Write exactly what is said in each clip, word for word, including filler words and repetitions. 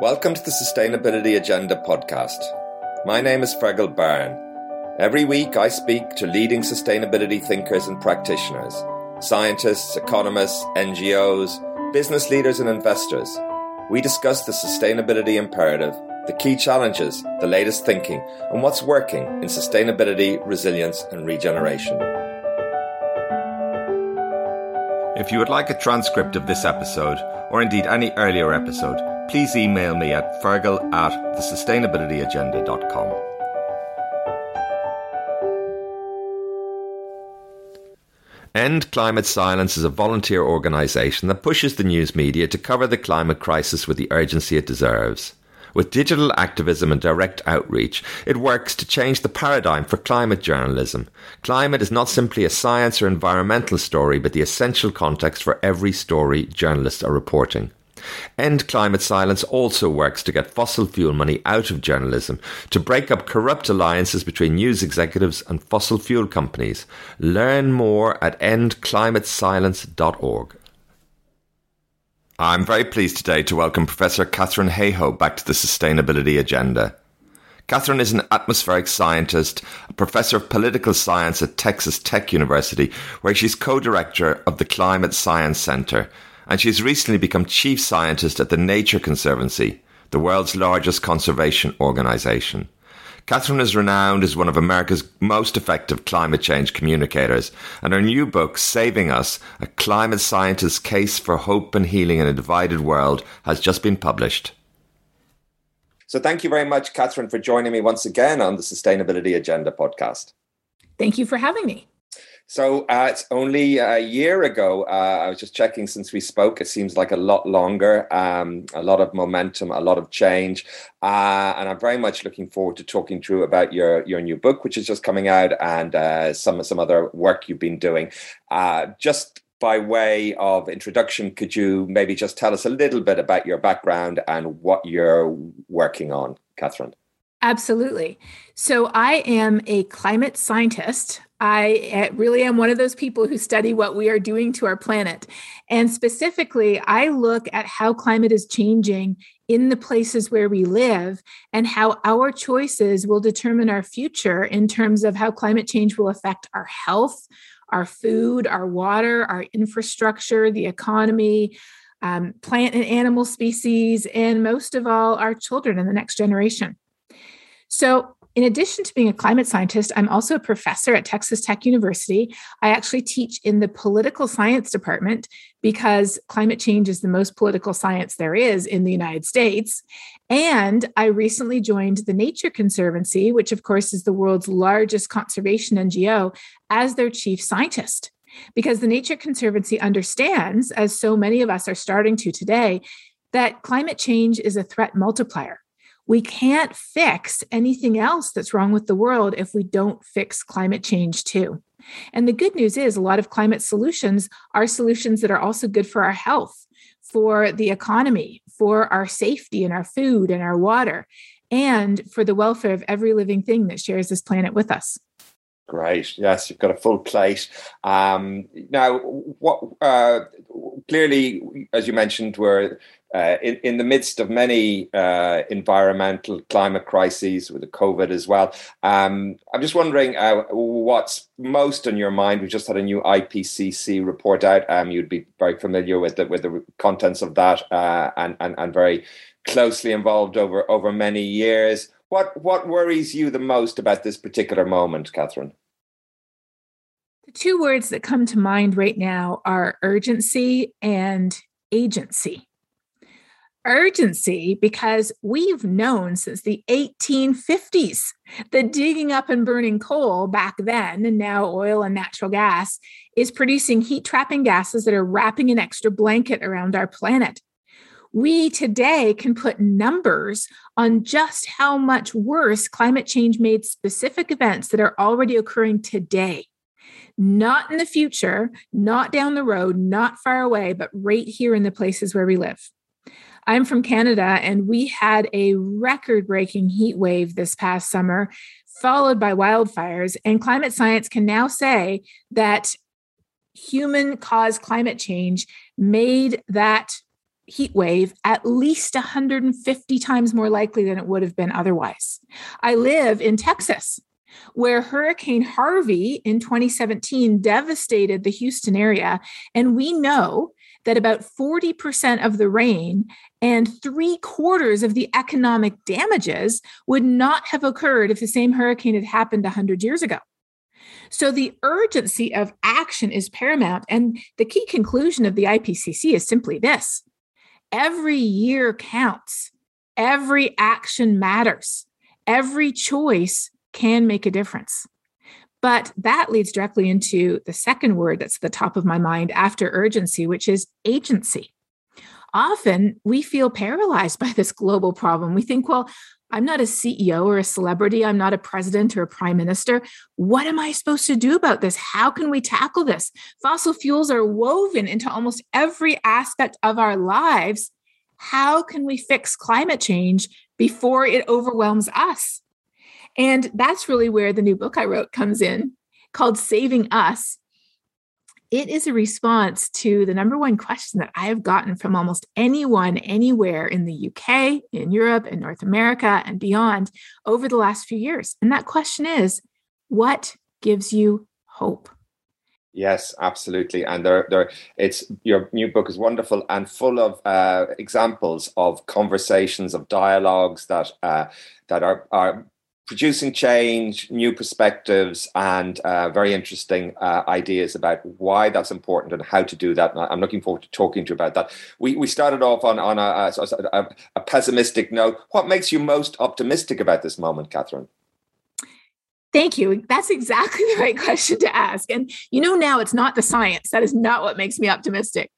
Welcome to the Sustainability Agenda podcast. My name is Fergal Byrne. Every week I speak to leading sustainability thinkers and practitioners, scientists, economists, N G Os, business leaders and investors. We discuss the sustainability imperative, the key challenges, the latest thinking, and what's working in sustainability, resilience and regeneration. If you would like a transcript of this episode, or indeed any earlier episode, please email me at fergal at thesustainabilityagenda.com. End Climate Silence is a volunteer organisation that pushes the news media to cover the climate crisis with the urgency it deserves. With digital activism and direct outreach, it works to change the paradigm for climate journalism. Climate is not simply a science or environmental story, but the essential context for every story journalists are reporting. End Climate Silence also works to get fossil fuel money out of journalism, to break up corrupt alliances between news executives and fossil fuel companies. Learn more at end climate silence dot org. I'm very pleased today to welcome Professor Katharine Hayhoe back to the Sustainability Agenda. Katharine is an atmospheric scientist, a professor of political science at Texas Tech University, where she's co-director of the Climate Science Centre, and she's recently become chief scientist at the Nature Conservancy, the world's largest conservation organisation. Katharine is renowned as one of America's most effective climate change communicators, and her new book, Saving Us: A Climate Scientist's Case for Hope and Healing in a Divided World, has just been published. So thank you very much, Katharine, for joining me once again on the Sustainability Agenda podcast. Thank you for having me. So uh, it's only a year ago, uh, I was just checking since we spoke, it seems like a lot longer, um, a lot of momentum, a lot of change. Uh, and I'm very much looking forward to talking through about your, your new book, which is just coming out, and uh, some, some other work you've been doing. Uh, just by way of introduction, could you maybe just tell us a little bit about your background and what you're working on, Katharine? Absolutely. So I am a climate scientist. I really am one of those people who study what we are doing to our planet. And specifically, I look at how climate is changing in the places where we live and how our choices will determine our future in terms of how climate change will affect our health, our food, our water, our infrastructure, the economy, um, plant and animal species, and most of all, our children and the next generation. So in addition to being a climate scientist, I'm also a professor at Texas Tech University. I actually teach in the political science department because climate change is the most political science there is in the United States. And I recently joined the Nature Conservancy, which of course is the world's largest conservation N G O, as their chief scientist, because the Nature Conservancy understands, as so many of us are starting to today, that climate change is a threat multiplier. We can't fix anything else that's wrong with the world if we don't fix climate change too. And the good news is a lot of climate solutions are solutions that are also good for our health, for the economy, for our safety and our food and our water, and for the welfare of every living thing that shares this planet with us. Great. Yes, you've got a full plate. Um, now, what uh, clearly, as you mentioned, we're Uh, in, in the midst of many uh, environmental climate crises with the COVID as well. Um, I'm just wondering uh, what's most on your mind. We just had a new I P C C report out. Um, you'd be very familiar with the, with the contents of that uh, and, and, and very closely involved over, over many years. What, what worries you the most about this particular moment, Katharine? The two words that come to mind right now are urgency and agency. Urgency, because we've known since the eighteen fifties that digging up and burning coal back then, and now oil and natural gas, is producing heat-trapping gases that are wrapping an extra blanket around our planet. We today can put numbers on just how much worse climate change made specific events that are already occurring today. Not in the future, not down the road, not far away, but right here in the places where we live. I'm from Canada, and we had a record-breaking heat wave this past summer, followed by wildfires. And climate science can now say that human-caused climate change made that heat wave at least one hundred fifty times more likely than it would have been otherwise. I live in Texas, where Hurricane Harvey in twenty seventeen devastated the Houston area. And we know that about forty percent of the rain and three quarters of the economic damages would not have occurred if the same hurricane had happened one hundred years ago. So the urgency of action is paramount. And the key conclusion of the I P C C is simply this: every year counts. Every action matters. Every choice can make a difference. But that leads directly into the second word that's at the top of my mind after urgency, which is agency. Often we feel paralyzed by this global problem. We think, well, I'm not a C E O or a celebrity. I'm not a president or a prime minister. What am I supposed to do about this? How can we tackle this? Fossil fuels are woven into almost every aspect of our lives. How can we fix climate change before it overwhelms us? And that's really where the new book I wrote comes in, called Saving Us. It is a response to the number one question that I have gotten from almost anyone anywhere in the U K, in Europe, in North America, and beyond over the last few years. And that question is, what gives you hope? Yes, absolutely. And there, there, it's your new book is wonderful and full of uh, examples of conversations, of dialogues that uh, that are are. producing change, new perspectives, and uh, very interesting uh, ideas about why that's important and how to do that. And I'm looking forward to talking to you about that. We we started off on, on a, a, a pessimistic note. What makes you most optimistic about this moment, Katharine? Thank you. That's exactly the right question to ask. And you know, now it's not the science. That is not what makes me optimistic.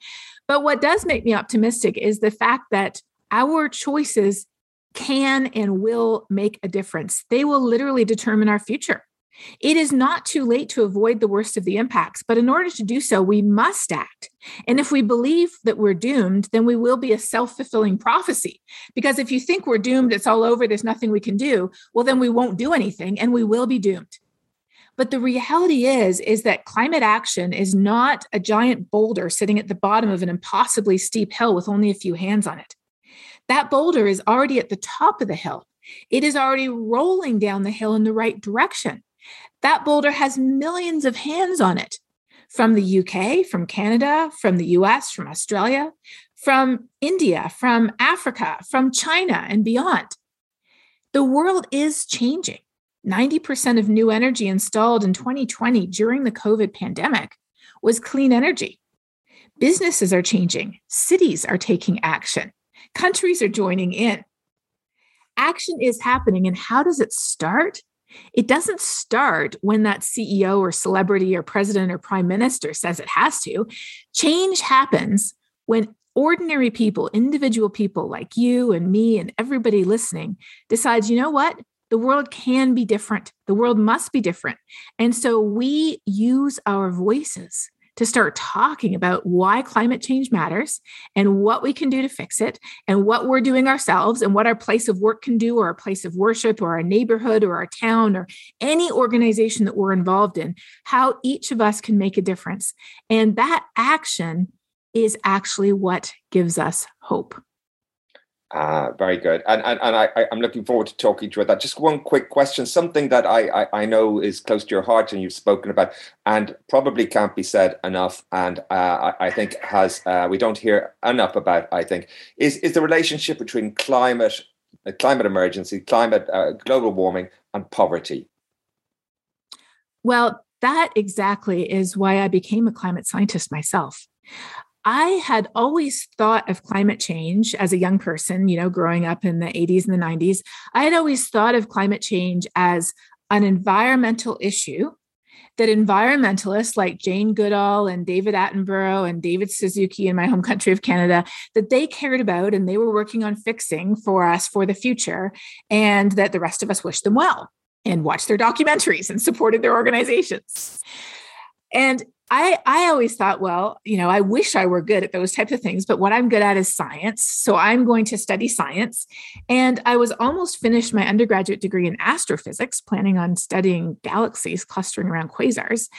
But what does make me optimistic is the fact that our choices can and will make a difference. They will literally determine our future. It is not too late to avoid the worst of the impacts, but in order to do so, we must act. And if we believe that we're doomed, then we will be a self-fulfilling prophecy. Because if you think we're doomed, it's all over, there's nothing we can do, well, then we won't do anything and we will be doomed. But the reality is, is that climate action is not a giant boulder sitting at the bottom of an impossibly steep hill with only a few hands on it. That boulder is already at the top of the hill. It is already rolling down the hill in the right direction. That boulder has millions of hands on it, from the U K, from Canada, from the U S, from Australia, from India, from Africa, from China, and beyond. The world is changing. ninety percent of new energy installed in twenty twenty during the COVID pandemic was clean energy. Businesses are changing. Cities are taking action. Countries are joining in. Action is happening. And how does it start? It doesn't start when that C E O or celebrity or president or prime minister says it has to. Change happens when ordinary people, individual people like you and me and everybody listening decides, you know what? The world can be different. The world must be different. And so we use our voices to start talking about why climate change matters and what we can do to fix it and what we're doing ourselves and what our place of work can do or our place of worship or our neighborhood or our town or any organization that we're involved in, how each of us can make a difference. And that action is actually what gives us hope. Uh, very good. And and, and I, I'm looking forward to talking to you about that. Just one quick question, something that I, I, I know is close to your heart and you've spoken about and probably can't be said enough. And uh, I, I think has uh, we don't hear enough about, I think, is, is the relationship between climate, uh, climate emergency, climate, uh, global warming and poverty. Well, that exactly is why I became a climate scientist myself. I had always thought of climate change as a young person, you know, growing up in the eighties and the nineties. I had always thought of climate change as an environmental issue that environmentalists like Jane Goodall and David Attenborough and David Suzuki in my home country of Canada, that they cared about and they were working on fixing for us for the future, and that the rest of us wished them well and watched their documentaries and supported their organizations. And I, I always thought, well, you know, I wish I were good at those types of things, but what I'm good at is science. So I'm going to study science. And I was almost finished my undergraduate degree in astrophysics, planning on studying galaxies clustering around quasars,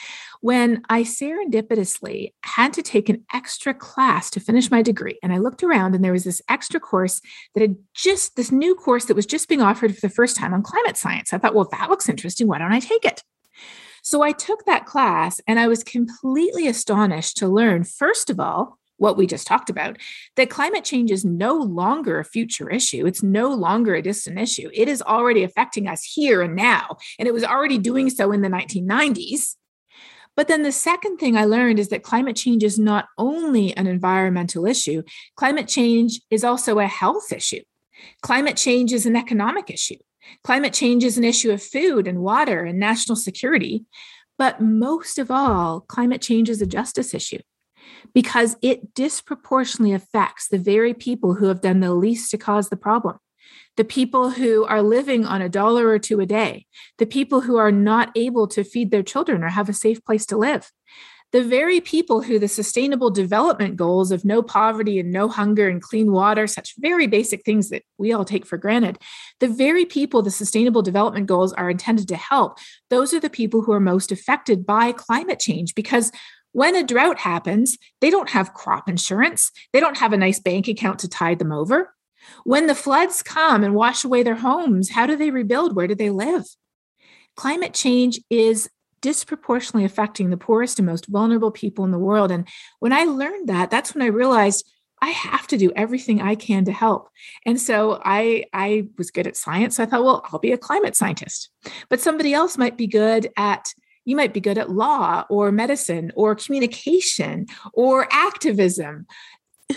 when I serendipitously had to take an extra class to finish my degree. And I looked around and there was this extra course that had just, this new course that was just being offered for the first time on climate science. I thought, well, that looks interesting. Why don't I take it? So I took that class and I was completely astonished to learn, first of all, what we just talked about, that climate change is no longer a future issue. It's no longer a distant issue. It is already affecting us here and now. And it was already doing so in the nineteen nineties. But then the second thing I learned is that climate change is not only an environmental issue, climate change is also a health issue. Climate change is an economic issue. Climate change is an issue of food and water and national security. But most of all, climate change is a justice issue because it disproportionately affects the very people who have done the least to cause the problem. The people who are living on a dollar or two a day, the people who are not able to feed their children or have a safe place to live, the very people who the sustainable development goals of no poverty and no hunger and clean water, such very basic things that we all take for granted, the very people the sustainable development goals are intended to help, those are the people who are most affected by climate change. Because when a drought happens, they don't have crop insurance. They don't have a nice bank account to tide them over. When the floods come and wash away their homes, how do they rebuild? Where do they live? Climate change is disproportionately affecting the poorest and most vulnerable people in the world. And when I learned that, that's when I realized I have to do everything I can to help. And so I, I was good at science. So I thought, well, I'll be a climate scientist. But somebody else might be good at You might be good at law or medicine or communication or activism.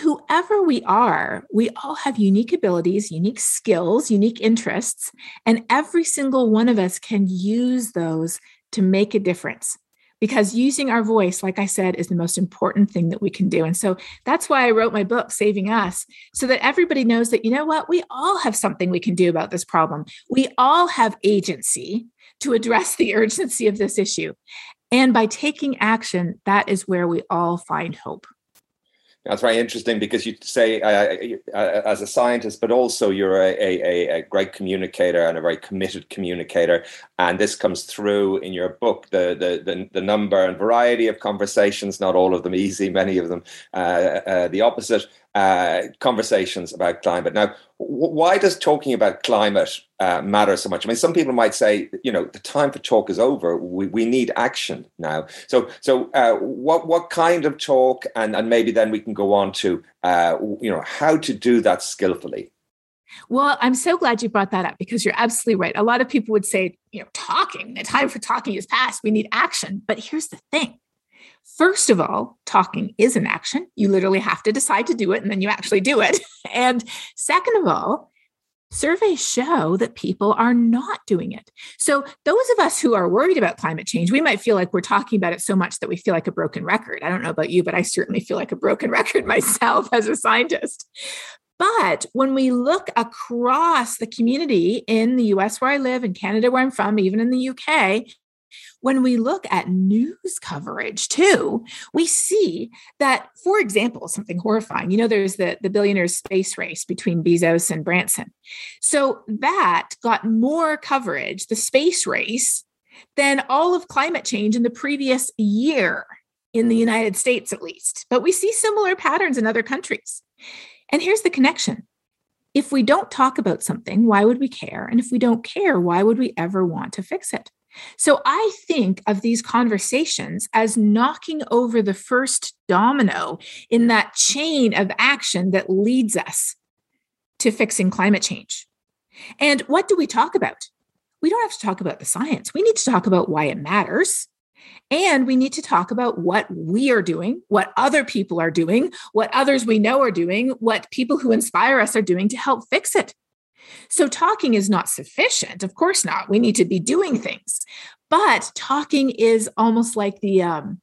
Whoever we are, we all have unique abilities, unique skills, unique interests, and every single one of us can use those to make a difference. Because using our voice, like I said, is the most important thing that we can do. And so that's why I wrote my book, Saving Us, so that everybody knows that, you know what, we all have something we can do about this problem. We all have agency to address the urgency of this issue. And by taking action, that is where we all find hope. That's very interesting because you say uh, uh, as a scientist, but also you're a, a, a great communicator and a very committed communicator. And this comes through in your book, the the the, the number and variety of conversations, not all of them easy, many of them uh, uh, the opposite, uh, conversations about climate. Now, w- why does talking about climate uh, matter so much? I mean, some people might say, you know, the time for talk is over. We, we need action now. So so uh, what what kind of talk? And, and maybe then we can go on to, uh, you know, how to do that skillfully. Well, I'm so glad you brought that up because you're absolutely right. A lot of people would say, you know, talking, the time for talking is past. We need action. But here's the thing. First of all, talking is an action. You literally have to decide to do it and then you actually do it. And second of all, surveys show that people are not doing it. So those of us who are worried about climate change, we might feel like we're talking about it so much that we feel like a broken record. I don't know about you, but I certainly feel like a broken record myself as a scientist. But when we look across the community in the U S where I live, in Canada where I'm from, even in the U K, when we look at news coverage too, we see that, for example, something horrifying, you know, there's the, the billionaire's space race between Bezos and Branson. So that got more coverage, the space race, than all of climate change in the previous year in the United States, at least. But we see similar patterns in other countries. And here's the connection. If we don't talk about something, why would we care? And if we don't care, why would we ever want to fix it? So I think of these conversations as knocking over the first domino in that chain of action that leads us to fixing climate change. And what do we talk about? We don't have to talk about the science. We need to talk about why it matters. And we need to talk about what we are doing, what other people are doing, what others we know are doing, what people who inspire us are doing to help fix it. So talking is not sufficient. Of course not. We need to be doing things. But talking is almost like the, um,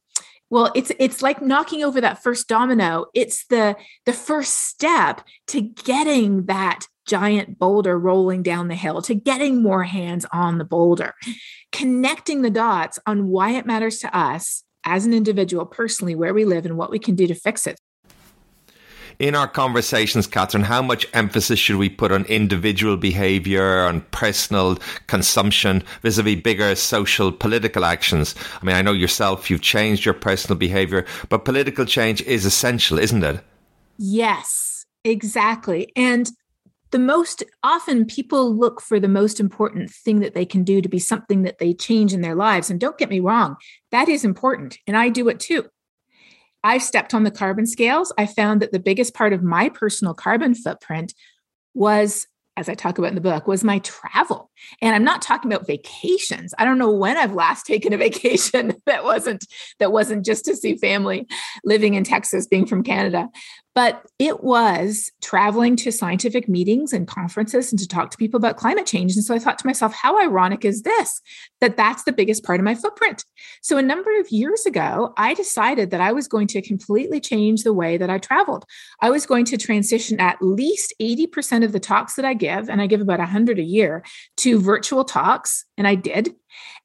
well, it's it's like knocking over that first domino. It's the the first step to getting that giant boulder rolling down the hill, to getting more hands on the boulder, connecting the dots on why it matters to us as an individual personally where we live and what we can do to fix it. In our conversations, Katharine, how much emphasis should we put on individual behaviour, on personal consumption vis-a-vis bigger social political actions? I mean, I know yourself, you've changed your personal behaviour, but political change is essential, isn't it? Yes, exactly. And the most often people look for the most important thing that they can do to be something that they change in their lives. And don't get me wrong, that is important. And I do it too. I've stepped on the carbon scales. I found that the biggest part of my personal carbon footprint was, as I talk about in the book, was my travel. And I'm not talking about vacations. I don't know when I've last taken a vacation that wasn't, that wasn't just to see family, living in Texas, being from Canada. But it was traveling to scientific meetings and conferences and to talk to people about climate change. And so I thought to myself, how ironic is this, that that's the biggest part of my footprint? So a number of years ago, I decided that I was going to completely change the way that I traveled. I was going to transition at least eighty percent of the talks that I give, and I give about one hundred a year, to virtual talks. And I did.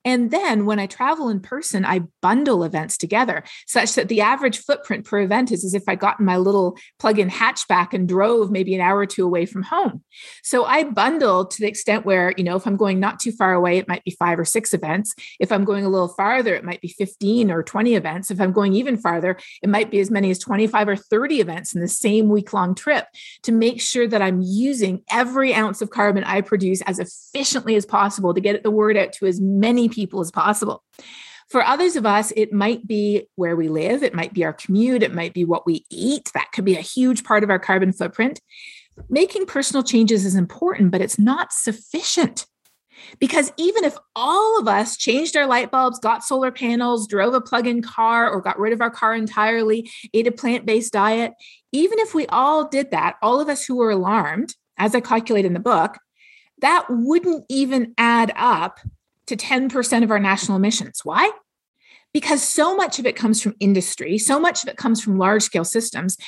And then when I travel in person, I bundle events together such that the average footprint per event is as if I got in my little plug-in hatchback and drove maybe an hour or two away from home. So I bundle to the extent where, you know, if I'm going not too far away, it might be five or six events. If I'm going a little farther, it might be fifteen or twenty events. If I'm going even farther, it might be as many as twenty-five or thirty events in the same week-long trip to make sure that I'm using every ounce of carbon I produce as efficiently as possible to get the word out to as many people as possible. For others of us, it might be where we live, it might be our commute, it might be what we eat. That could be a huge part of our carbon footprint. Making personal changes is important, but it's not sufficient. Because even if all of us changed our light bulbs, got solar panels, drove a plug-in car, or got rid of our car entirely, ate a plant-based diet, even if we all did that, all of us who were alarmed, as I calculate in the book, that wouldn't even add up to ten percent of our national emissions. Why? Because so much of it comes from industry, so much of it comes from large-scale systems,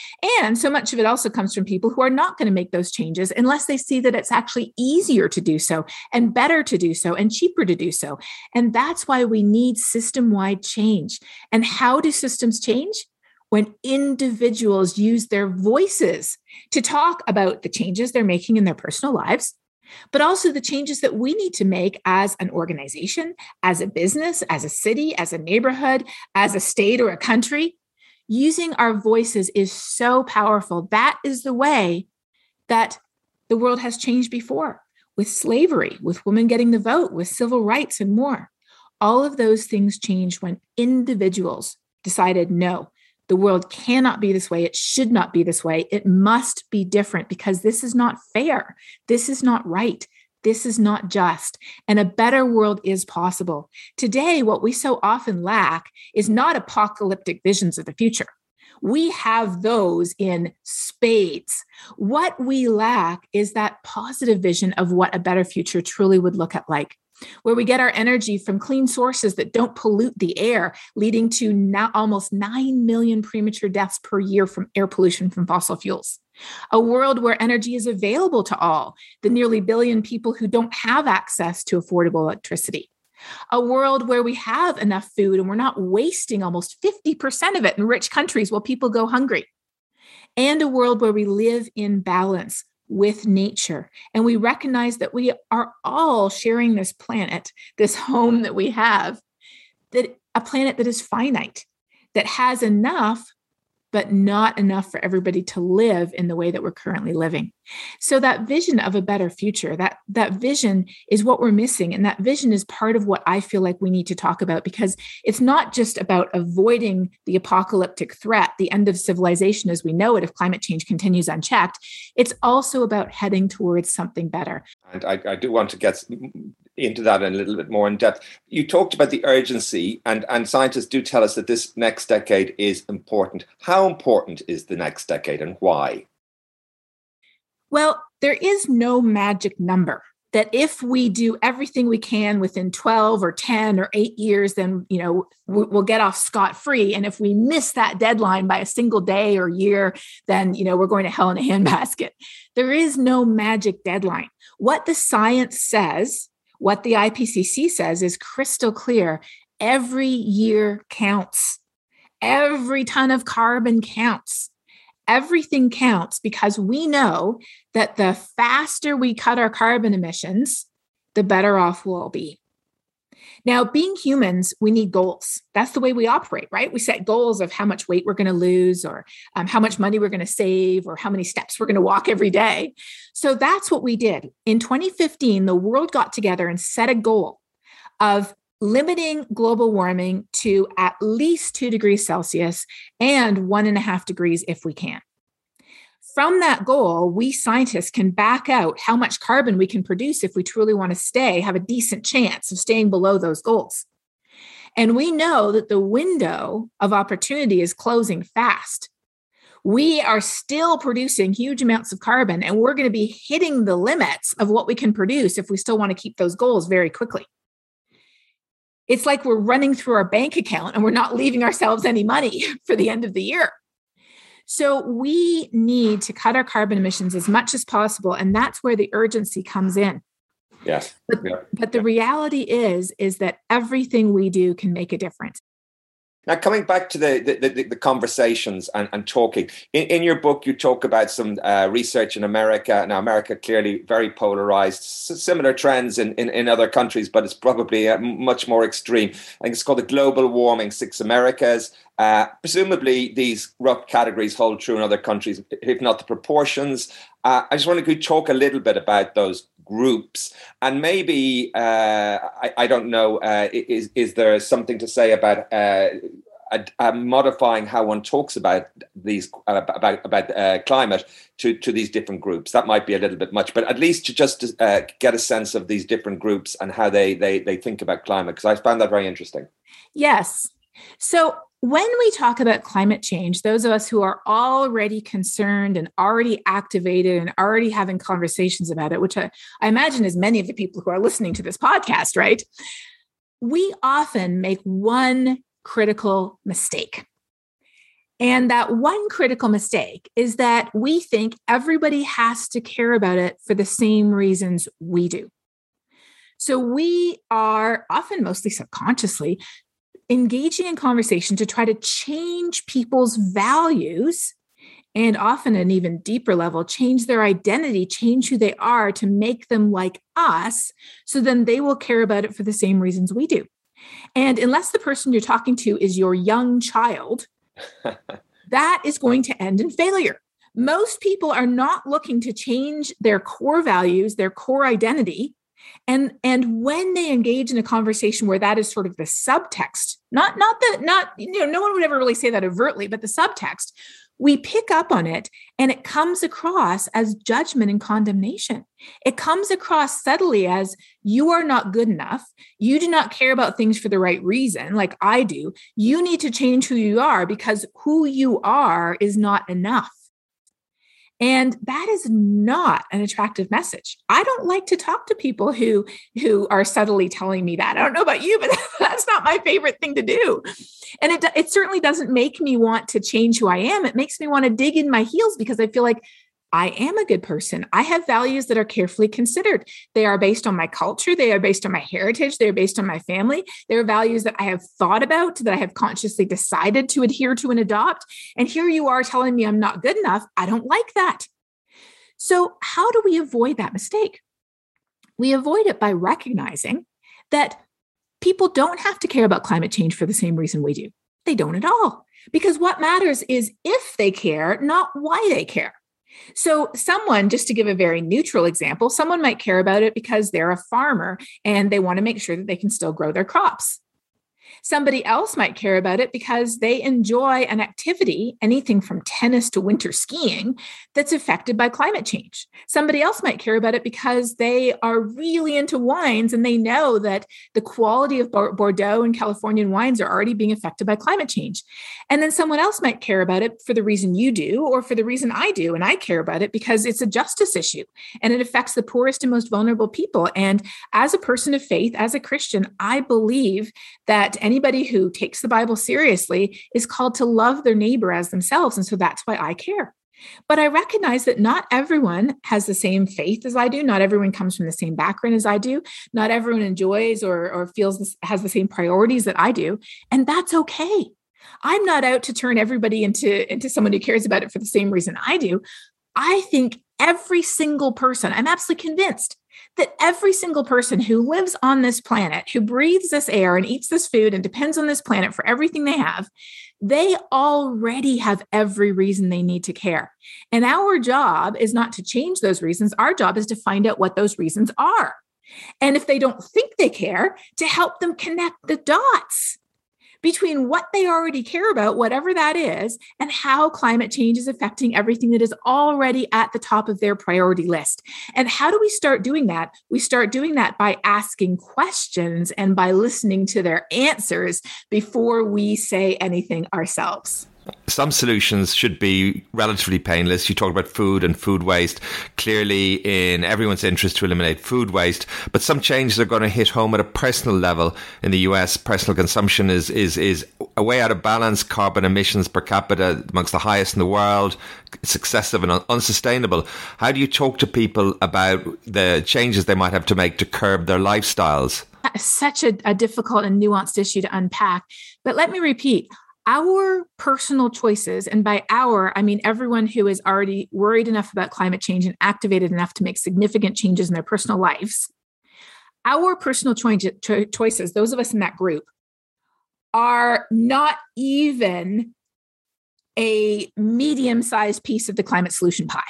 and so much of it also comes from people who are not going to make those changes unless they see that it's actually easier to do so and better to do so and cheaper to do so. And that's why we need system-wide change. And how do systems change? When individuals use their voices to talk about the changes they're making in their personal lives, but also the changes that we need to make as an organization, as a business, as a city, as a neighborhood, as a state or a country. Using our voices is so powerful. That is the way that the world has changed before, with slavery, with women getting the vote, with civil rights and more. All of those things changed when individuals decided, no, the world cannot be this way. It should not be this way. It must be different because this is not fair. This is not right. This is not just. And a better world is possible. Today, what we so often lack is not apocalyptic visions of the future. We have those in spades. What we lack is that positive vision of what a better future truly would look like, where we get our energy from clean sources that don't pollute the air, leading to now almost nine million premature deaths per year from air pollution from fossil fuels. A world where energy is available to all, the nearly billion people who don't have access to affordable electricity. A world where we have enough food and we're not wasting almost fifty percent of it in rich countries while people go hungry. And a world where we live in balance with nature. And we recognize that we are all sharing this planet, this home that we have, that a planet that is finite, that has enough, but not enough for everybody to live in the way that we're currently living. So that vision of a better future, that, that vision is what we're missing. And that vision is part of what I feel like we need to talk about, because it's not just about avoiding the apocalyptic threat, the end of civilization as we know it, if climate change continues unchecked. It's also about heading towards something better. And I, I do want to get into that in a little bit more in depth. You talked about the urgency, and, and scientists do tell us that this next decade is important. How important is the next decade and why? Well, there is no magic number that if we do everything we can within twelve or ten or eight years, then, you know, we'll get off scot-free. And if we miss that deadline by a single day or year, then, you know, we're going to hell in a handbasket. There is no magic deadline. What the science says, what the I P C C says is crystal clear. Every year counts. every ton of carbon counts. Everything counts because we know that the faster we cut our carbon emissions, the better off we'll be. Now, being humans, we need goals. That's the way we operate, right? We set goals of how much weight we're going to lose or um, how much money we're going to save or how many steps we're going to walk every day. So that's what we did. In twenty fifteen, the world got together and set a goal of limiting global warming to at least two degrees Celsius and one and a half degrees if we can. From that goal, we scientists can back out how much carbon we can produce if we truly want to stay, have a decent chance of staying below those goals. And we know that the window of opportunity is closing fast. We are still producing huge amounts of carbon, and we're going to be hitting the limits of what we can produce if we still want to keep those goals very quickly. It's like we're running through our bank account and we're not leaving ourselves any money for the end of the year. So we need to cut our carbon emissions as much as possible. And that's where the urgency comes in. Yes. But, yeah. but the yeah. reality is, is that everything we do can make a difference. Now, coming back to the the, the, the conversations and, and talking, in, in your book, you talk about some uh, research in America. Now, America clearly very polarized, similar trends in, in, in other countries, but it's probably uh, much more extreme. I think it's called the Global Warming Six Americas. Uh, presumably, these rough categories hold true in other countries, if not the proportions. Uh, I just want to talk a little bit about those groups, and maybe uh, I, I don't know. Uh, is is there something to say about uh, a, a modifying how one talks about these uh, about about uh, climate to to these different groups? That might be a little bit much, but at least to just uh, get a sense of these different groups and how they they they think about climate, because I found that very interesting. Yes, so. When we talk about climate change, those of us who are already concerned and already activated and already having conversations about it, which I, I imagine is many of the people who are listening to this podcast, right? We often make one critical mistake. And that one critical mistake is that we think everybody has to care about it for the same reasons we do. So we are often, mostly subconsciously, engaging in conversation to try to change people's values, and often an even deeper level, change their identity, change who they are to make them like us, so then they will care about it for the same reasons we do. And unless the person you're talking to is your young child, that is going to end in failure. Most people are not looking to change their core values, their core identity. And, and when they engage in a conversation where that is sort of the subtext, not, not that, not, you know, no one would ever really say that overtly, but the subtext, we pick up on it and it comes across as judgment and condemnation. It comes across subtly as you are not good enough. You do not care about things for the right reason, like I do. You need to change who you are because who you are is not enough. And that is not an attractive message. I don't like to talk to people who, who are subtly telling me that. I don't know about you, but that's not my favorite thing to do. And it, it certainly doesn't make me want to change who I am. It makes me want to dig in my heels because I feel like I am a good person. I have values that are carefully considered. They are based on my culture. They are based on my heritage. They are based on my family. They are values that I have thought about, that I have consciously decided to adhere to and adopt. And here you are telling me I'm not good enough. I don't like that. So how do we avoid that mistake? We avoid it by recognizing that people don't have to care about climate change for the same reason we do. They don't at all. Because what matters is if they care, not why they care. So someone, just to give a very neutral example, someone might care about it because they're a farmer and they want to make sure that they can still grow their crops. Somebody else might care about it because they enjoy an activity, anything from tennis to winter skiing, that's affected by climate change. Somebody else might care about it because they are really into wines and they know that the quality of Bordeaux and Californian wines are already being affected by climate change. And then someone else might care about it for the reason you do or for the reason I do. And I care about it because it's a justice issue and it affects the poorest and most vulnerable people. And as a person of faith, as a Christian, I believe that anybody who takes the Bible seriously is called to love their neighbor as themselves. And so that's why I care. But I recognize that not everyone has the same faith as I do. Not everyone comes from the same background as I do. Not everyone enjoys or, or feels this, has the same priorities that I do. And that's okay. I'm not out to turn everybody into, into someone who cares about it for the same reason I do. I think every single person, I'm absolutely convinced that every single person who lives on this planet, who breathes this air and eats this food and depends on this planet for everything they have, they already have every reason they need to care. And our job is not to change those reasons. Our job is to find out what those reasons are. And if they don't think they care, to help them connect the dots between what they already care about, whatever that is, and how climate change is affecting everything that is already at the top of their priority list. And how do we start doing that? We start doing that by asking questions and by listening to their answers before we say anything ourselves. Some solutions should be relatively painless. You talk about food and food waste, clearly in everyone's interest to eliminate food waste, but some changes are going to hit home at a personal level. In the U S, personal consumption is is is a way out of balance. Carbon emissions per capita amongst the highest in the world. It's excessive and unsustainable. How do you talk to people about the changes they might have to make to curb their lifestyles? Such a, a difficult and nuanced issue to unpack. But let me repeat. Our personal choices, and by our, I mean everyone who is already worried enough about climate change and activated enough to make significant changes in their personal lives, our personal cho- cho- choices, those of us in that group, are not even a medium-sized piece of the climate solution pie.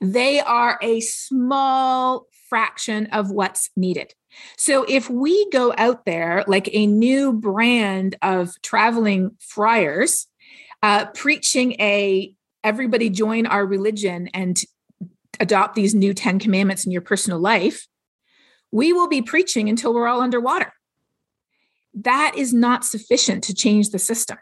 They are a small fraction of what's needed. So if we go out there like a new brand of traveling friars, uh, preaching a everybody join our religion and adopt these new ten commandments in your personal life, we will be preaching until we're all underwater. That is not sufficient to change the system.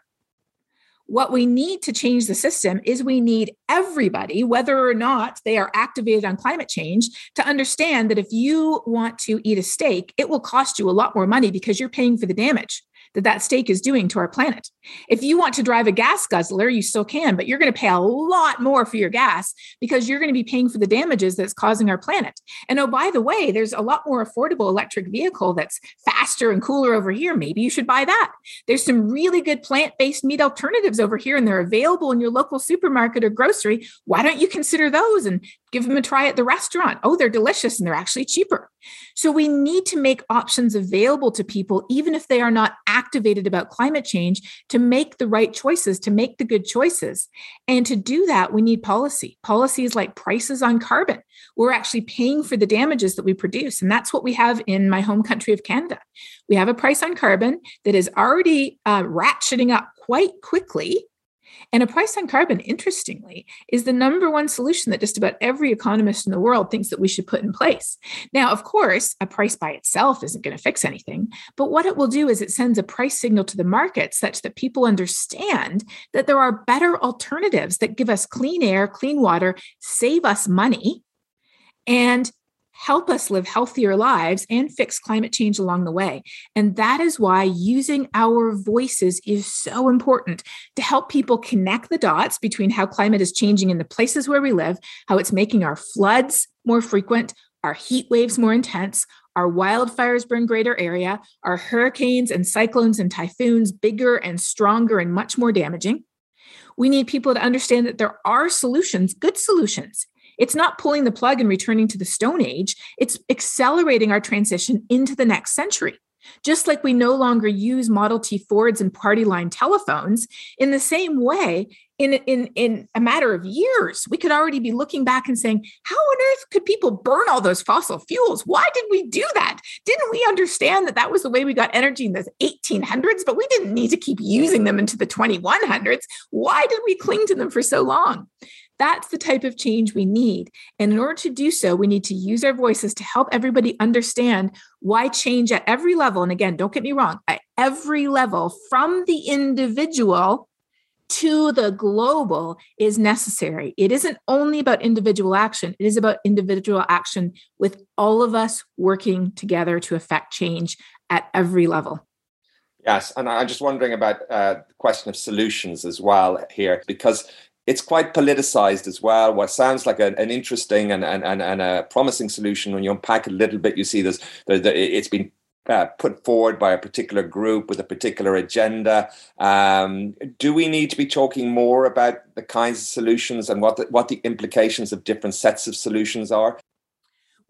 What we need to change the system is we need everybody, whether or not they are activated on climate change, to understand that if you want to eat a steak, it will cost you a lot more money because you're paying for the damage that that steak is doing to our planet. If you want to drive a gas guzzler, you still can, but you're going to pay a lot more for your gas because you're going to be paying for the damages that's causing our planet. And oh, by the way, there's a lot more affordable electric vehicle that's faster and cooler over here. Maybe you should buy that. There's some really good plant-based meat alternatives over here, and they're available in your local supermarket or grocery. Why don't you consider those and give them a try at the restaurant? Oh, they're delicious and they're actually cheaper. So we need to make options available to people, even if they are not activated about climate change, to make the right choices, to make the good choices. And to do that, we need policy. Policies like prices on carbon. We're actually paying for the damages that we produce. And that's what we have in my home country of Canada. We have a price on carbon that is already uh, ratcheting up quite quickly. And a price on carbon, interestingly, is the number one solution that just about every economist in the world thinks that we should put in place. Now, of course, a price by itself isn't going to fix anything, but what it will do is it sends a price signal to the market such that people understand that there are better alternatives that give us clean air, clean water, save us money, and help us live healthier lives and fix climate change along the way. And that is why using our voices is so important to help people connect the dots between how climate is changing in the places where we live, how it's making our floods more frequent, our heat waves more intense, our wildfires burn greater area, our hurricanes and cyclones and typhoons bigger and stronger and much more damaging. We need people to understand that there are solutions, good solutions. It's not pulling the plug and returning to the Stone Age. It's accelerating our transition into the next century. Just like we no longer use Model T Fords and party line telephones, in the same way, in, in, in a matter of years, we could already be looking back and saying, how on earth could people burn all those fossil fuels? Why did we do that? Didn't we understand that that was the way we got energy in the eighteen hundreds, but we didn't need to keep using them into the twenty-one hundreds? Why did we cling to them for so long? That's the type of change we need. And in order to do so, we need to use our voices to help everybody understand why change at every level, and again, don't get me wrong, at every level, from the individual to the global, is necessary. It isn't only about individual action. It is about individual action with all of us working together to affect change at every level. Yes, and I'm just wondering about uh, the question of solutions as well here, because it's quite politicized as well. What sounds like an, an interesting and, and, and a promising solution, when you unpack it a little bit, you see this, the, the, it's been uh, put forward by a particular group with a particular agenda? Um, do we need to be talking more about the kinds of solutions and what the, what the implications of different sets of solutions are?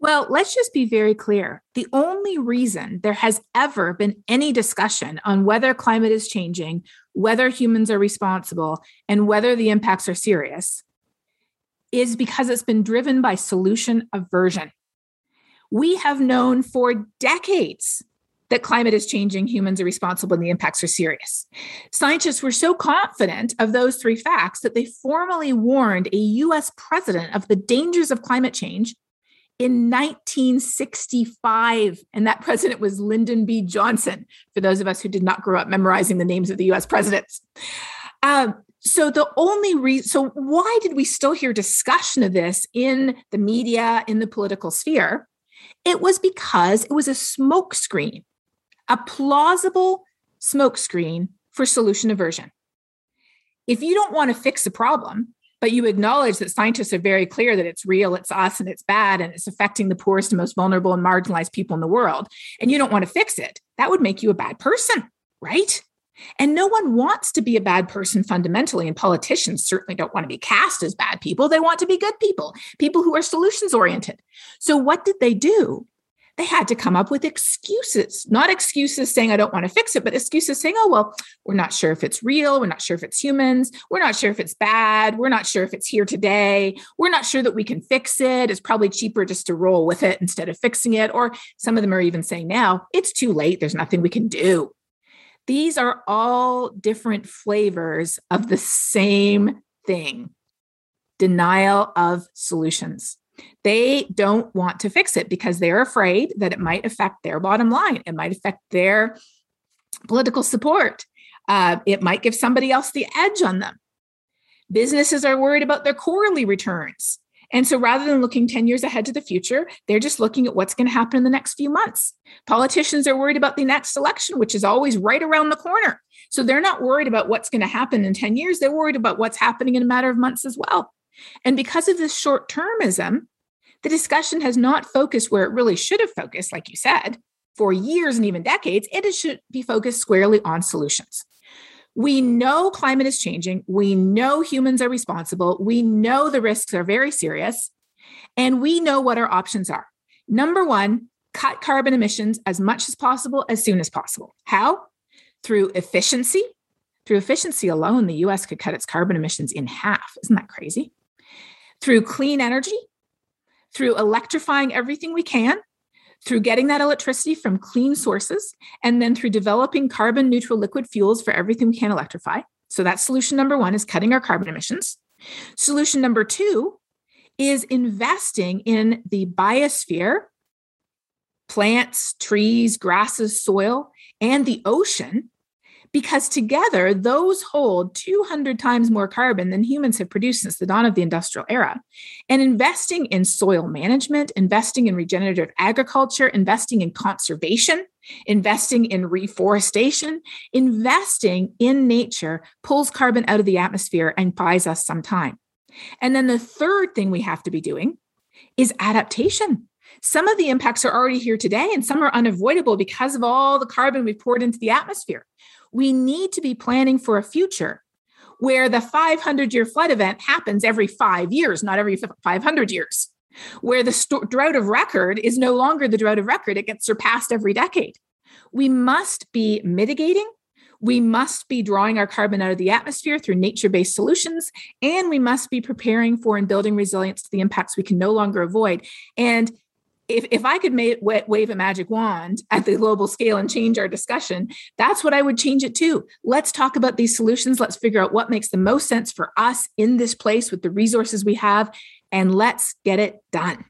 Well, let's just be very clear. The only reason there has ever been any discussion on whether climate is changing, whether humans are responsible, and whether the impacts are serious is because it's been driven by solution aversion. We have known for decades that climate is changing, humans are responsible, and the impacts are serious. Scientists were so confident of those three facts that they formally warned a U S president of the dangers of climate change in nineteen sixty-five, and that president was Lyndon B. Johnson, for those of us who did not grow up memorizing the names of the U S presidents. Um, so the only reason, so why did we still hear discussion of this in the media, in the political sphere? It was because it was a smokescreen, a plausible smokescreen for solution aversion. If you don't want to fix a problem, but you acknowledge that scientists are very clear that it's real, it's us, and it's bad, and it's affecting the poorest and most vulnerable and marginalized people in the world, and you don't want to fix it, that would make you a bad person, right? And no one wants to be a bad person fundamentally, and politicians certainly don't want to be cast as bad people. They want to be good people, people who are solutions-oriented. So what did they do? They had to come up with excuses, not excuses saying, I don't want to fix it, but excuses saying, oh, well, we're not sure if it's real. We're not sure if it's humans. We're not sure if it's bad. We're not sure if it's here today. We're not sure that we can fix it. It's probably cheaper just to roll with it instead of fixing it. Or some of them are even saying now, it's too late. There's nothing we can do. These are all different flavors of the same thing, denial of solutions. They don't want to fix it because they're afraid that it might affect their bottom line. It might affect their political support. Uh, it might give somebody else the edge on them. Businesses are worried about their quarterly returns. And so rather than looking ten years ahead to the future, they're just looking at what's going to happen in the next few months. Politicians are worried about the next election, which is always right around the corner. So they're not worried about what's going to happen in ten years. They're worried about what's happening in a matter of months as well. And because of this short-termism, the discussion has not focused where it really should have focused, like you said, for years and even decades. It should be focused squarely on solutions. We know climate is changing. We know humans are responsible. We know the risks are very serious. And we know what our options are. Number one, cut carbon emissions as much as possible, as soon as possible. How? Through efficiency. Through efficiency alone, the U S could cut its carbon emissions in half. Isn't that crazy? Through clean energy, through electrifying everything we can, through getting that electricity from clean sources, and then through developing carbon neutral liquid fuels for everything we can electrify. So that's solution number one, is cutting our carbon emissions. Solution number two is investing in the biosphere, plants, trees, grasses, soil, and the ocean, because together those hold two hundred times more carbon than humans have produced since the dawn of the industrial era. And investing in soil management, investing in regenerative agriculture, investing in conservation, investing in reforestation, investing in nature pulls carbon out of the atmosphere and buys us some time. And then the third thing we have to be doing is adaptation. Some of the impacts are already here today, and some are unavoidable because of all the carbon we've poured into the atmosphere. We need to be planning for a future where the five hundred year flood event happens every five years, not every five hundred years, where the st- drought of record is no longer the drought of record. It gets surpassed every decade. We must be mitigating. We must be drawing our carbon out of the atmosphere through nature-based solutions, and we must be preparing for and building resilience to the impacts we can no longer avoid. And If if I could ma- wave a magic wand at the global scale and change our discussion, that's what I would change it to. Let's talk about these solutions. Let's figure out what makes the most sense for us in this place with the resources we have, and let's get it done.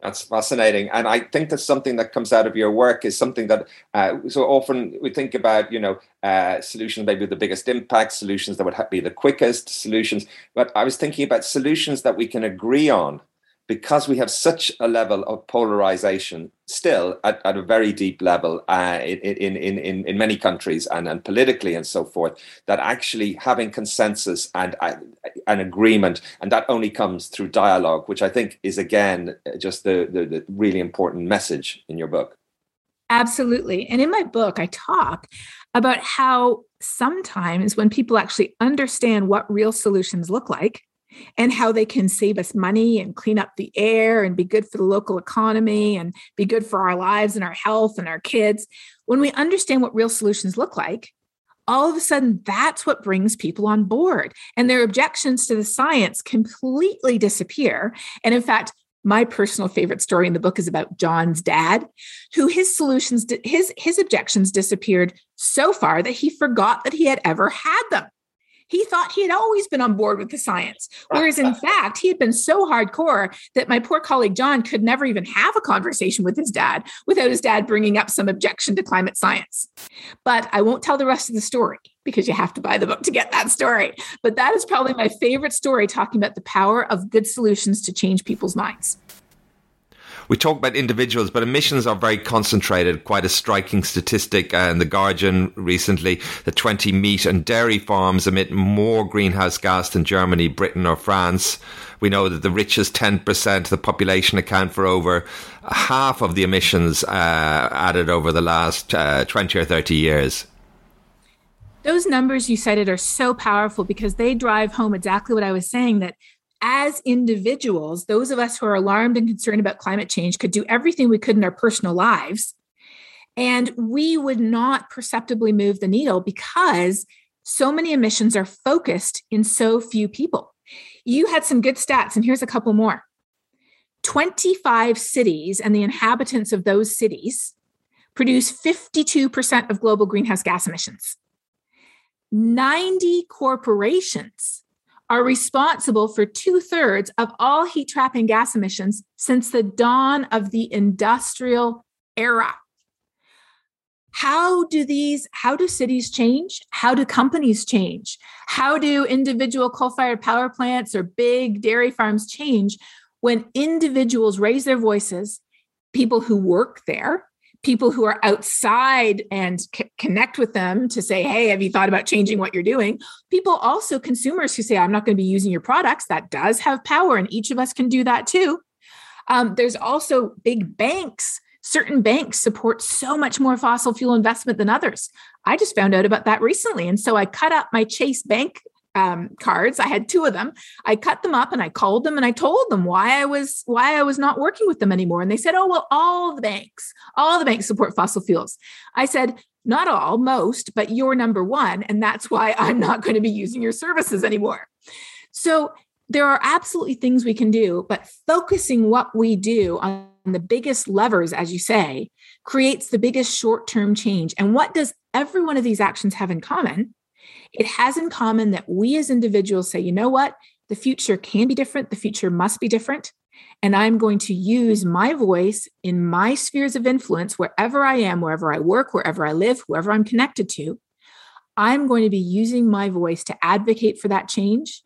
That's fascinating. And I think that's something that comes out of your work is something that uh, so often we think about, you know, uh, solutions maybe with the biggest impact, solutions that would ha- be the quickest solutions. But I was thinking about solutions that we can agree on, because we have such a level of polarization still at, at a very deep level uh, in, in, in, in many countries and, and politically and so forth, that actually having consensus and uh, an agreement, and that only comes through dialogue, which I think is, again, just the, the, the really important message in your book. Absolutely. And in my book, I talk about how sometimes when people actually understand what real solutions look like and how they can save us money and clean up the air and be good for the local economy and be good for our lives and our health and our kids, when we understand what real solutions look like, all of a sudden, that's what brings people on board. And their objections to the science completely disappear. And in fact, my personal favorite story in the book is about John's dad, who his solutions, his, his objections disappeared so far that he forgot that he had ever had them. He thought he had always been on board with the science, whereas in fact, he had been so hardcore that my poor colleague John could never even have a conversation with his dad without his dad bringing up some objection to climate science. But I won't tell the rest of the story, because you have to buy the book to get that story. But that is probably my favorite story, talking about the power of good solutions to change people's minds. We talk about individuals, but emissions are very concentrated. Quite a striking statistic uh, in The Guardian recently, that twenty meat and dairy farms emit more greenhouse gas than Germany, Britain or France. We know that the richest ten percent of the population account for over half of the emissions uh, added over the last uh, twenty or thirty years. Those numbers you cited are so powerful because they drive home exactly what I was saying, that as individuals, those of us who are alarmed and concerned about climate change could do everything we could in our personal lives, and we would not perceptibly move the needle because so many emissions are focused in so few people. You had some good stats, and here's a couple more. twenty-five cities and the inhabitants of those cities produce fifty-two percent of global greenhouse gas emissions. ninety corporations are responsible for two-thirds of all heat-trapping gas emissions since the dawn of the industrial era. How do these, how do cities change? How do companies change? How do individual coal-fired power plants or big dairy farms change when individuals raise their voices, people who work there, people who are outside and c- connect with them to say, hey, have you thought about changing what you're doing? People also, consumers who say, I'm not going to be using your products. That does have power, and each of us can do that too. Um, there's also big banks. Certain banks support so much more fossil fuel investment than others. I just found out about that recently. And so I cut up my Chase Bank um, cards. I had two of them. I cut them up and I called them and I told them why I was, why I was not working with them anymore. And they said, oh, well, all the banks, all the banks support fossil fuels. I said, not all, most, but you're number one. And that's why I'm not going to be using your services anymore. So there are absolutely things we can do, but focusing what we do on the biggest levers, as you say, creates the biggest short-term change. And what does every one of these actions have in common? It has in common that we as individuals say, you know what? The future can be different. The future must be different. And I'm going to use my voice in my spheres of influence, wherever I am, wherever I work, wherever I live, whoever I'm connected to. I'm going to be using my voice to advocate for that change,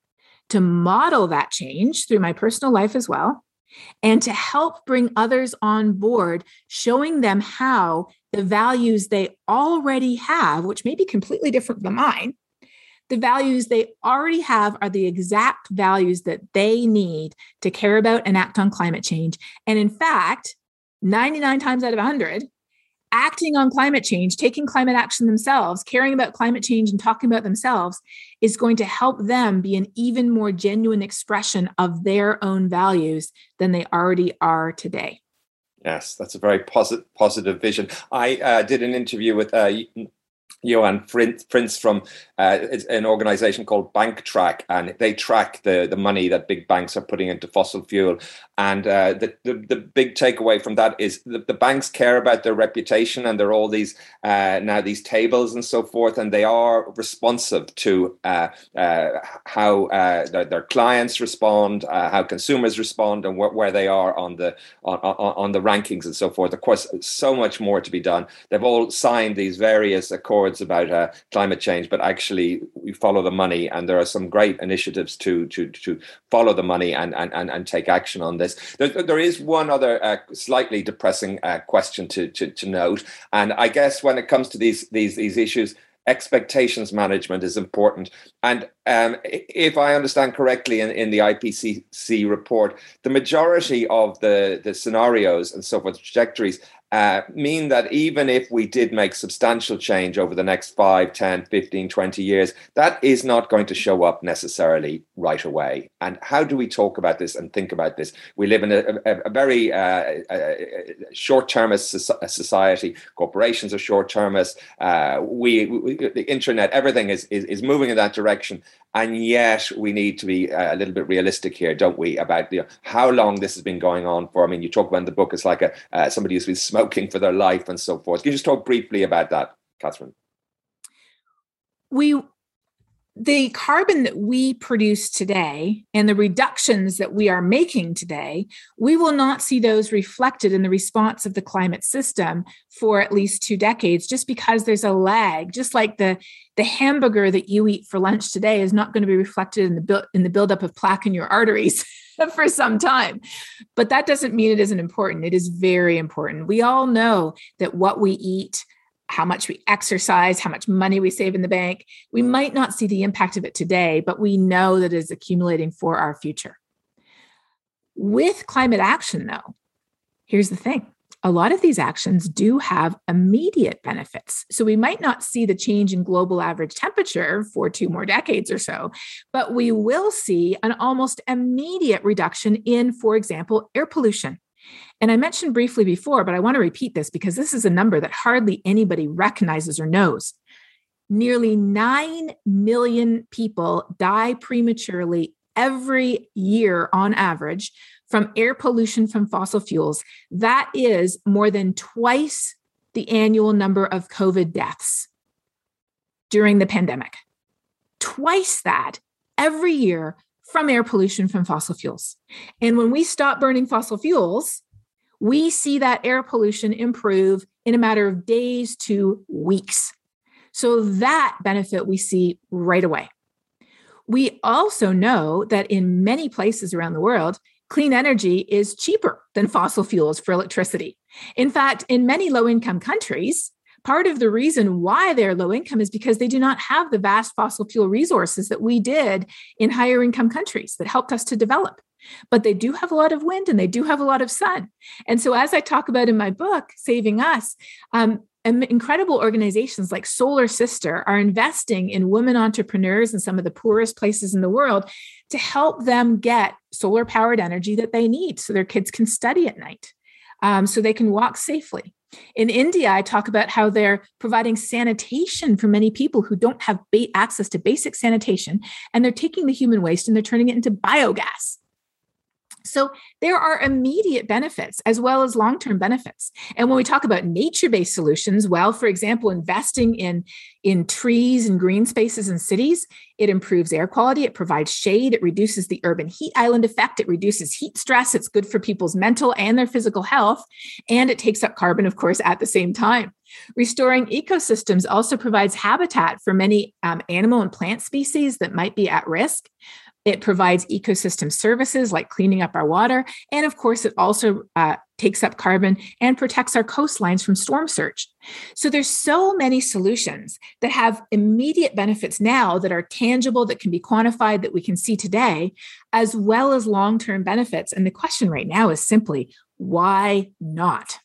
to model that change through my personal life as well, and to help bring others on board, showing them how the values they already have, which may be completely different than mine, the values they already have are the exact values that they need to care about and act on climate change. And in fact, ninety-nine times out of one hundred, acting on climate change, taking climate action themselves, caring about climate change and talking about themselves is going to help them be an even more genuine expression of their own values than they already are today. Yes, that's a very posit- positive vision. I uh, did an interview with uh, Johan Prince from uh, an organization called BankTrack, and they track the, the money that big banks are putting into fossil fuel. And uh, the, the the big takeaway from that is the, the banks care about their reputation, and there are all these uh, now these tables and so forth, and they are responsive to uh, uh, how uh, their, their clients respond, uh, how consumers respond, and wh- where they are on the on, on, on the rankings and so forth. Of course, so much more to be done. They've all signed these various accords about uh, climate change, but actually we follow the money, and there are some great initiatives to to to follow the money and and and, and take action on this. There, there is one other uh, slightly depressing uh, question to, to, to note, and I guess when it comes to these these these issues, expectations management is important. And um, if I understand correctly, in, in the I P C C report, the majority of the the scenarios and so forth, trajectories uh, mean that even if we did make substantial change over the next five, ten, fifteen, twenty years, that is not going to show up necessarily right away. And how do we talk about this and think about this? We live in a, a, a very uh, a short-termist society. Corporations are short-termist. Uh, we, we, the internet, everything is, is, is moving in that direction. And yet we need to be a little bit realistic here, don't we, about, you know, how long this has been going on for. I mean, you talk about in the book, it's like a, uh, somebody who's been smoking for their life and so forth. Can you just talk briefly about that, Katharine? We, the carbon that we produce today and the reductions that we are making today, we will not see those reflected in the response of the climate system for at least two decades, just because there's a lag, just like the The hamburger that you eat for lunch today is not going to be reflected in the bu- in the buildup of plaque in your arteries for some time. But that doesn't mean it isn't important. It is very important. We all know that what we eat, how much we exercise, how much money we save in the bank, we might not see the impact of it today, but we know that it is accumulating for our future. With climate action, though, here's the thing. A lot of these actions do have immediate benefits. So we might not see the change in global average temperature for two more decades or so, but we will see an almost immediate reduction in, for example, air pollution. And I mentioned briefly before, but I want to repeat this because this is a number that hardly anybody recognizes or knows. Nearly nine million people die prematurely every year on average from air pollution from fossil fuels. That is more than twice the annual number of COVID deaths during the pandemic. Twice that every year from air pollution from fossil fuels. And when we stop burning fossil fuels, we see that air pollution improve in a matter of days to weeks. So that benefit we see right away. We also know that in many places around the world, clean energy is cheaper than fossil fuels for electricity. In fact, in many low-income countries, part of the reason why they're low income is because they do not have the vast fossil fuel resources that we did in higher income countries that helped us to develop. But they do have a lot of wind and they do have a lot of sun. And so as I talk about in my book, Saving Us, um, And incredible organizations like Solar Sister are investing in women entrepreneurs in some of the poorest places in the world to help them get solar powered energy that they need so their kids can study at night, um, so they can walk safely. In India, I talk about how they're providing sanitation for many people who don't have ba- access to basic sanitation, and they're taking the human waste and they're turning it into biogas. So there are immediate benefits as well as long-term benefits. And when we talk about nature-based solutions, well, for example, investing in, in trees and green spaces in cities, it improves air quality, it provides shade, it reduces the urban heat island effect, it reduces heat stress, it's good for people's mental and their physical health, and it takes up carbon, of course, at the same time. Restoring ecosystems also provides habitat for many um, animal and plant species that might be at risk. It provides ecosystem services like cleaning up our water. And of course, it also uh, takes up carbon and protects our coastlines from storm surge. So there's so many solutions that have immediate benefits now that are tangible, that can be quantified, that we can see today, as well as long-term benefits. And the question right now is simply, why not?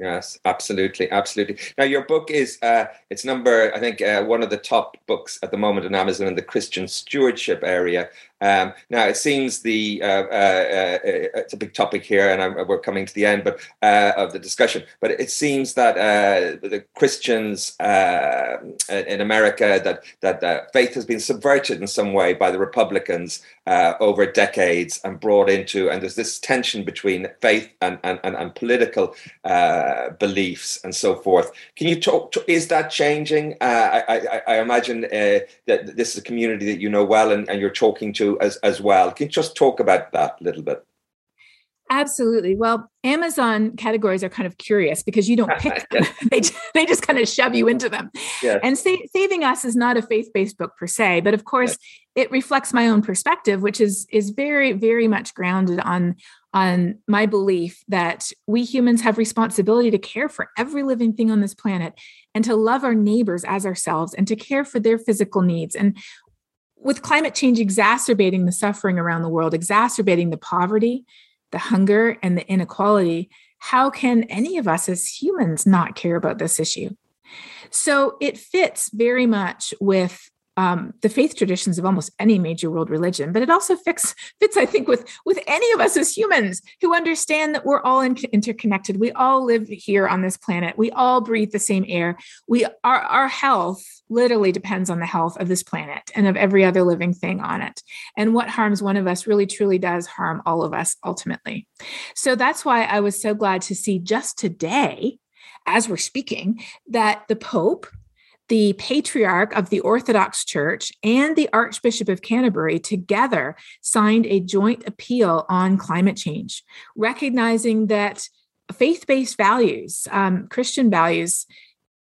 Yes, absolutely. Absolutely. Now, your book is, uh, it's number, I think, uh, one of the top books at the moment on Amazon in the Christian stewardship area. Um, now, it seems the uh, uh, uh, it's a big topic here, and I'm, we're coming to the end but uh, of the discussion, but it seems that uh, the Christians uh, in America, that, that that faith has been subverted in some way by the Republicans uh, over decades and brought into, and there's this tension between faith and, and, and, and political uh, beliefs and so forth. Can you talk, to, is that changing? Uh, I, I, I imagine uh, that this is a community that you know well and, and you're talking to As, as well. Can you just talk about that a little bit? Absolutely. Well, Amazon categories are kind of curious because you don't pick them. they, they just kind of shove you into them. Yes. And sa- Saving Us is not a faith-based book per se, but of course, yes, it reflects my own perspective, which is, is very, very much grounded on, on my belief that we humans have responsibility to care for every living thing on this planet and to love our neighbors as ourselves and to care for their physical needs. And with climate change exacerbating the suffering around the world, exacerbating the poverty, the hunger, and the inequality, how can any of us as humans not care about this issue? So it fits very much with um, the faith traditions of almost any major world religion, but it also fits, fits I think, with, with any of us as humans who understand that we're all in, interconnected. We all live here on this planet. We all breathe the same air. We our, our health literally depends on the health of this planet and of every other living thing on it. And what harms one of us really truly does harm all of us ultimately. So that's why I was so glad to see just today, as we're speaking, that the Pope, the Patriarch of the Orthodox Church, and the Archbishop of Canterbury together signed a joint appeal on climate change, recognizing that faith-based values, um, Christian values,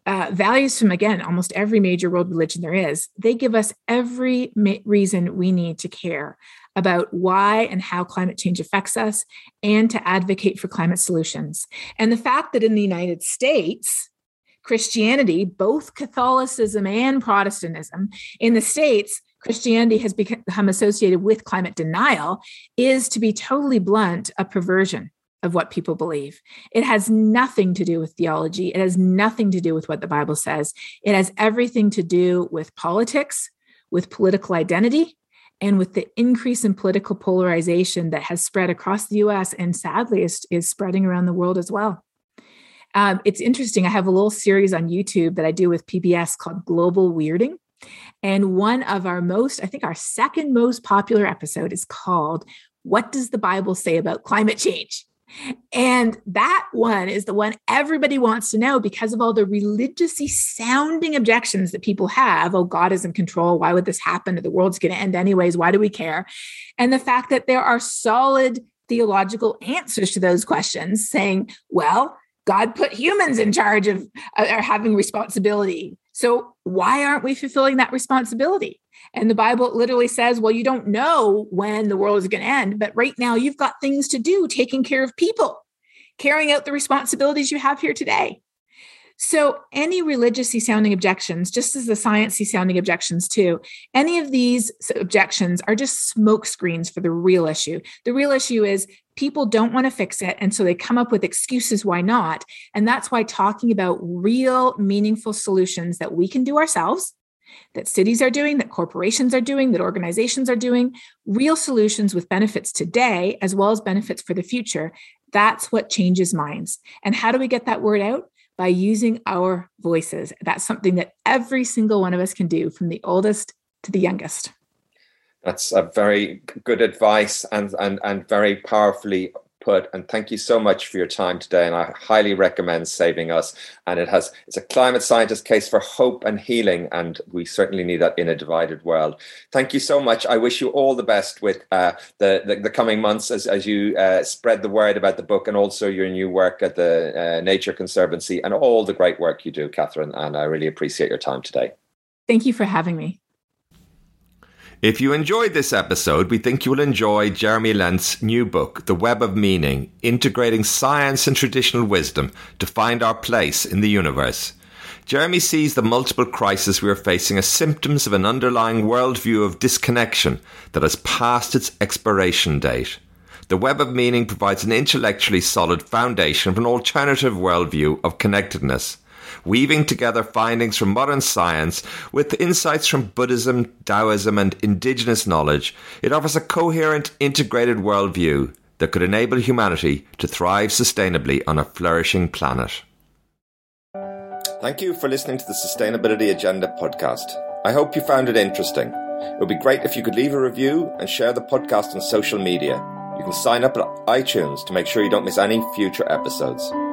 Uh, values from, again, almost every major world religion there is, they give us every ma- reason we need to care about why and how climate change affects us and to advocate for climate solutions. And the fact that in the United States, Christianity, both Catholicism and Protestantism, in the States, Christianity has become associated with climate denial is, to be totally blunt, a perversion of what people believe. It has nothing to do with theology. It has nothing to do with what the Bible says. It has everything to do with politics, with political identity, and with the increase in political polarization that has spread across the U S and sadly is, is spreading around the world as well. Um, it's interesting. I have a little series on YouTube that I do with P B S called Global Weirding. And one of our most, I think our second most popular episode is called, What Does the Bible Say About Climate Change? And that one is the one everybody wants to know because of all the religiously sounding objections that people have. Oh, God is in control. Why would this happen? The world's going to end anyways. Why do we care? And the fact that there are solid theological answers to those questions saying, well, God put humans in charge of uh, or having responsibility. So why aren't we fulfilling that responsibility? And the Bible literally says, well, you don't know when the world is going to end, but right now you've got things to do, taking care of people, carrying out the responsibilities you have here today. So any religiously sounding objections, just as the sciencey sounding objections too, any of these objections are just smoke screens for the real issue. The real issue is people don't want to fix it. And so they come up with excuses why not. And that's why talking about real meaningful solutions that we can do ourselves, that cities are doing, that corporations are doing, that organizations are doing, real solutions with benefits today, as well as benefits for the future. That's what changes minds. And how do we get that word out? By using our voices. That's something that every single one of us can do, from the oldest to the youngest. That's a very good advice and, and, and very powerfully put. And thank you so much for your time today. And I highly recommend Saving Us. And it has it's a climate scientist's case for hope and healing. And we certainly need that in a divided world. Thank you so much. I wish you all the best with uh, the, the, the coming months as, as you uh, spread the word about the book and also your new work at the uh, Nature Conservancy and all the great work you do, Katharine. And I really appreciate your time today. Thank you for having me. If you enjoyed this episode, we think you will enjoy Jeremy Lent's new book, The Web of Meaning, Integrating Science and Traditional Wisdom to Find Our Place in the Universe. Jeremy sees the multiple crises we are facing as symptoms of an underlying worldview of disconnection that has passed its expiration date. The Web of Meaning provides an intellectually solid foundation for an alternative worldview of connectedness, weaving together findings from modern science with insights from Buddhism, Taoism, and indigenous knowledge. It offers a coherent, integrated worldview that could enable humanity to thrive sustainably on a flourishing planet. Thank you for listening to the Sustainability Agenda podcast. I hope you found it interesting. It would be great if you could leave a review and share the podcast on social media. You can sign up at iTunes to make sure you don't miss any future episodes.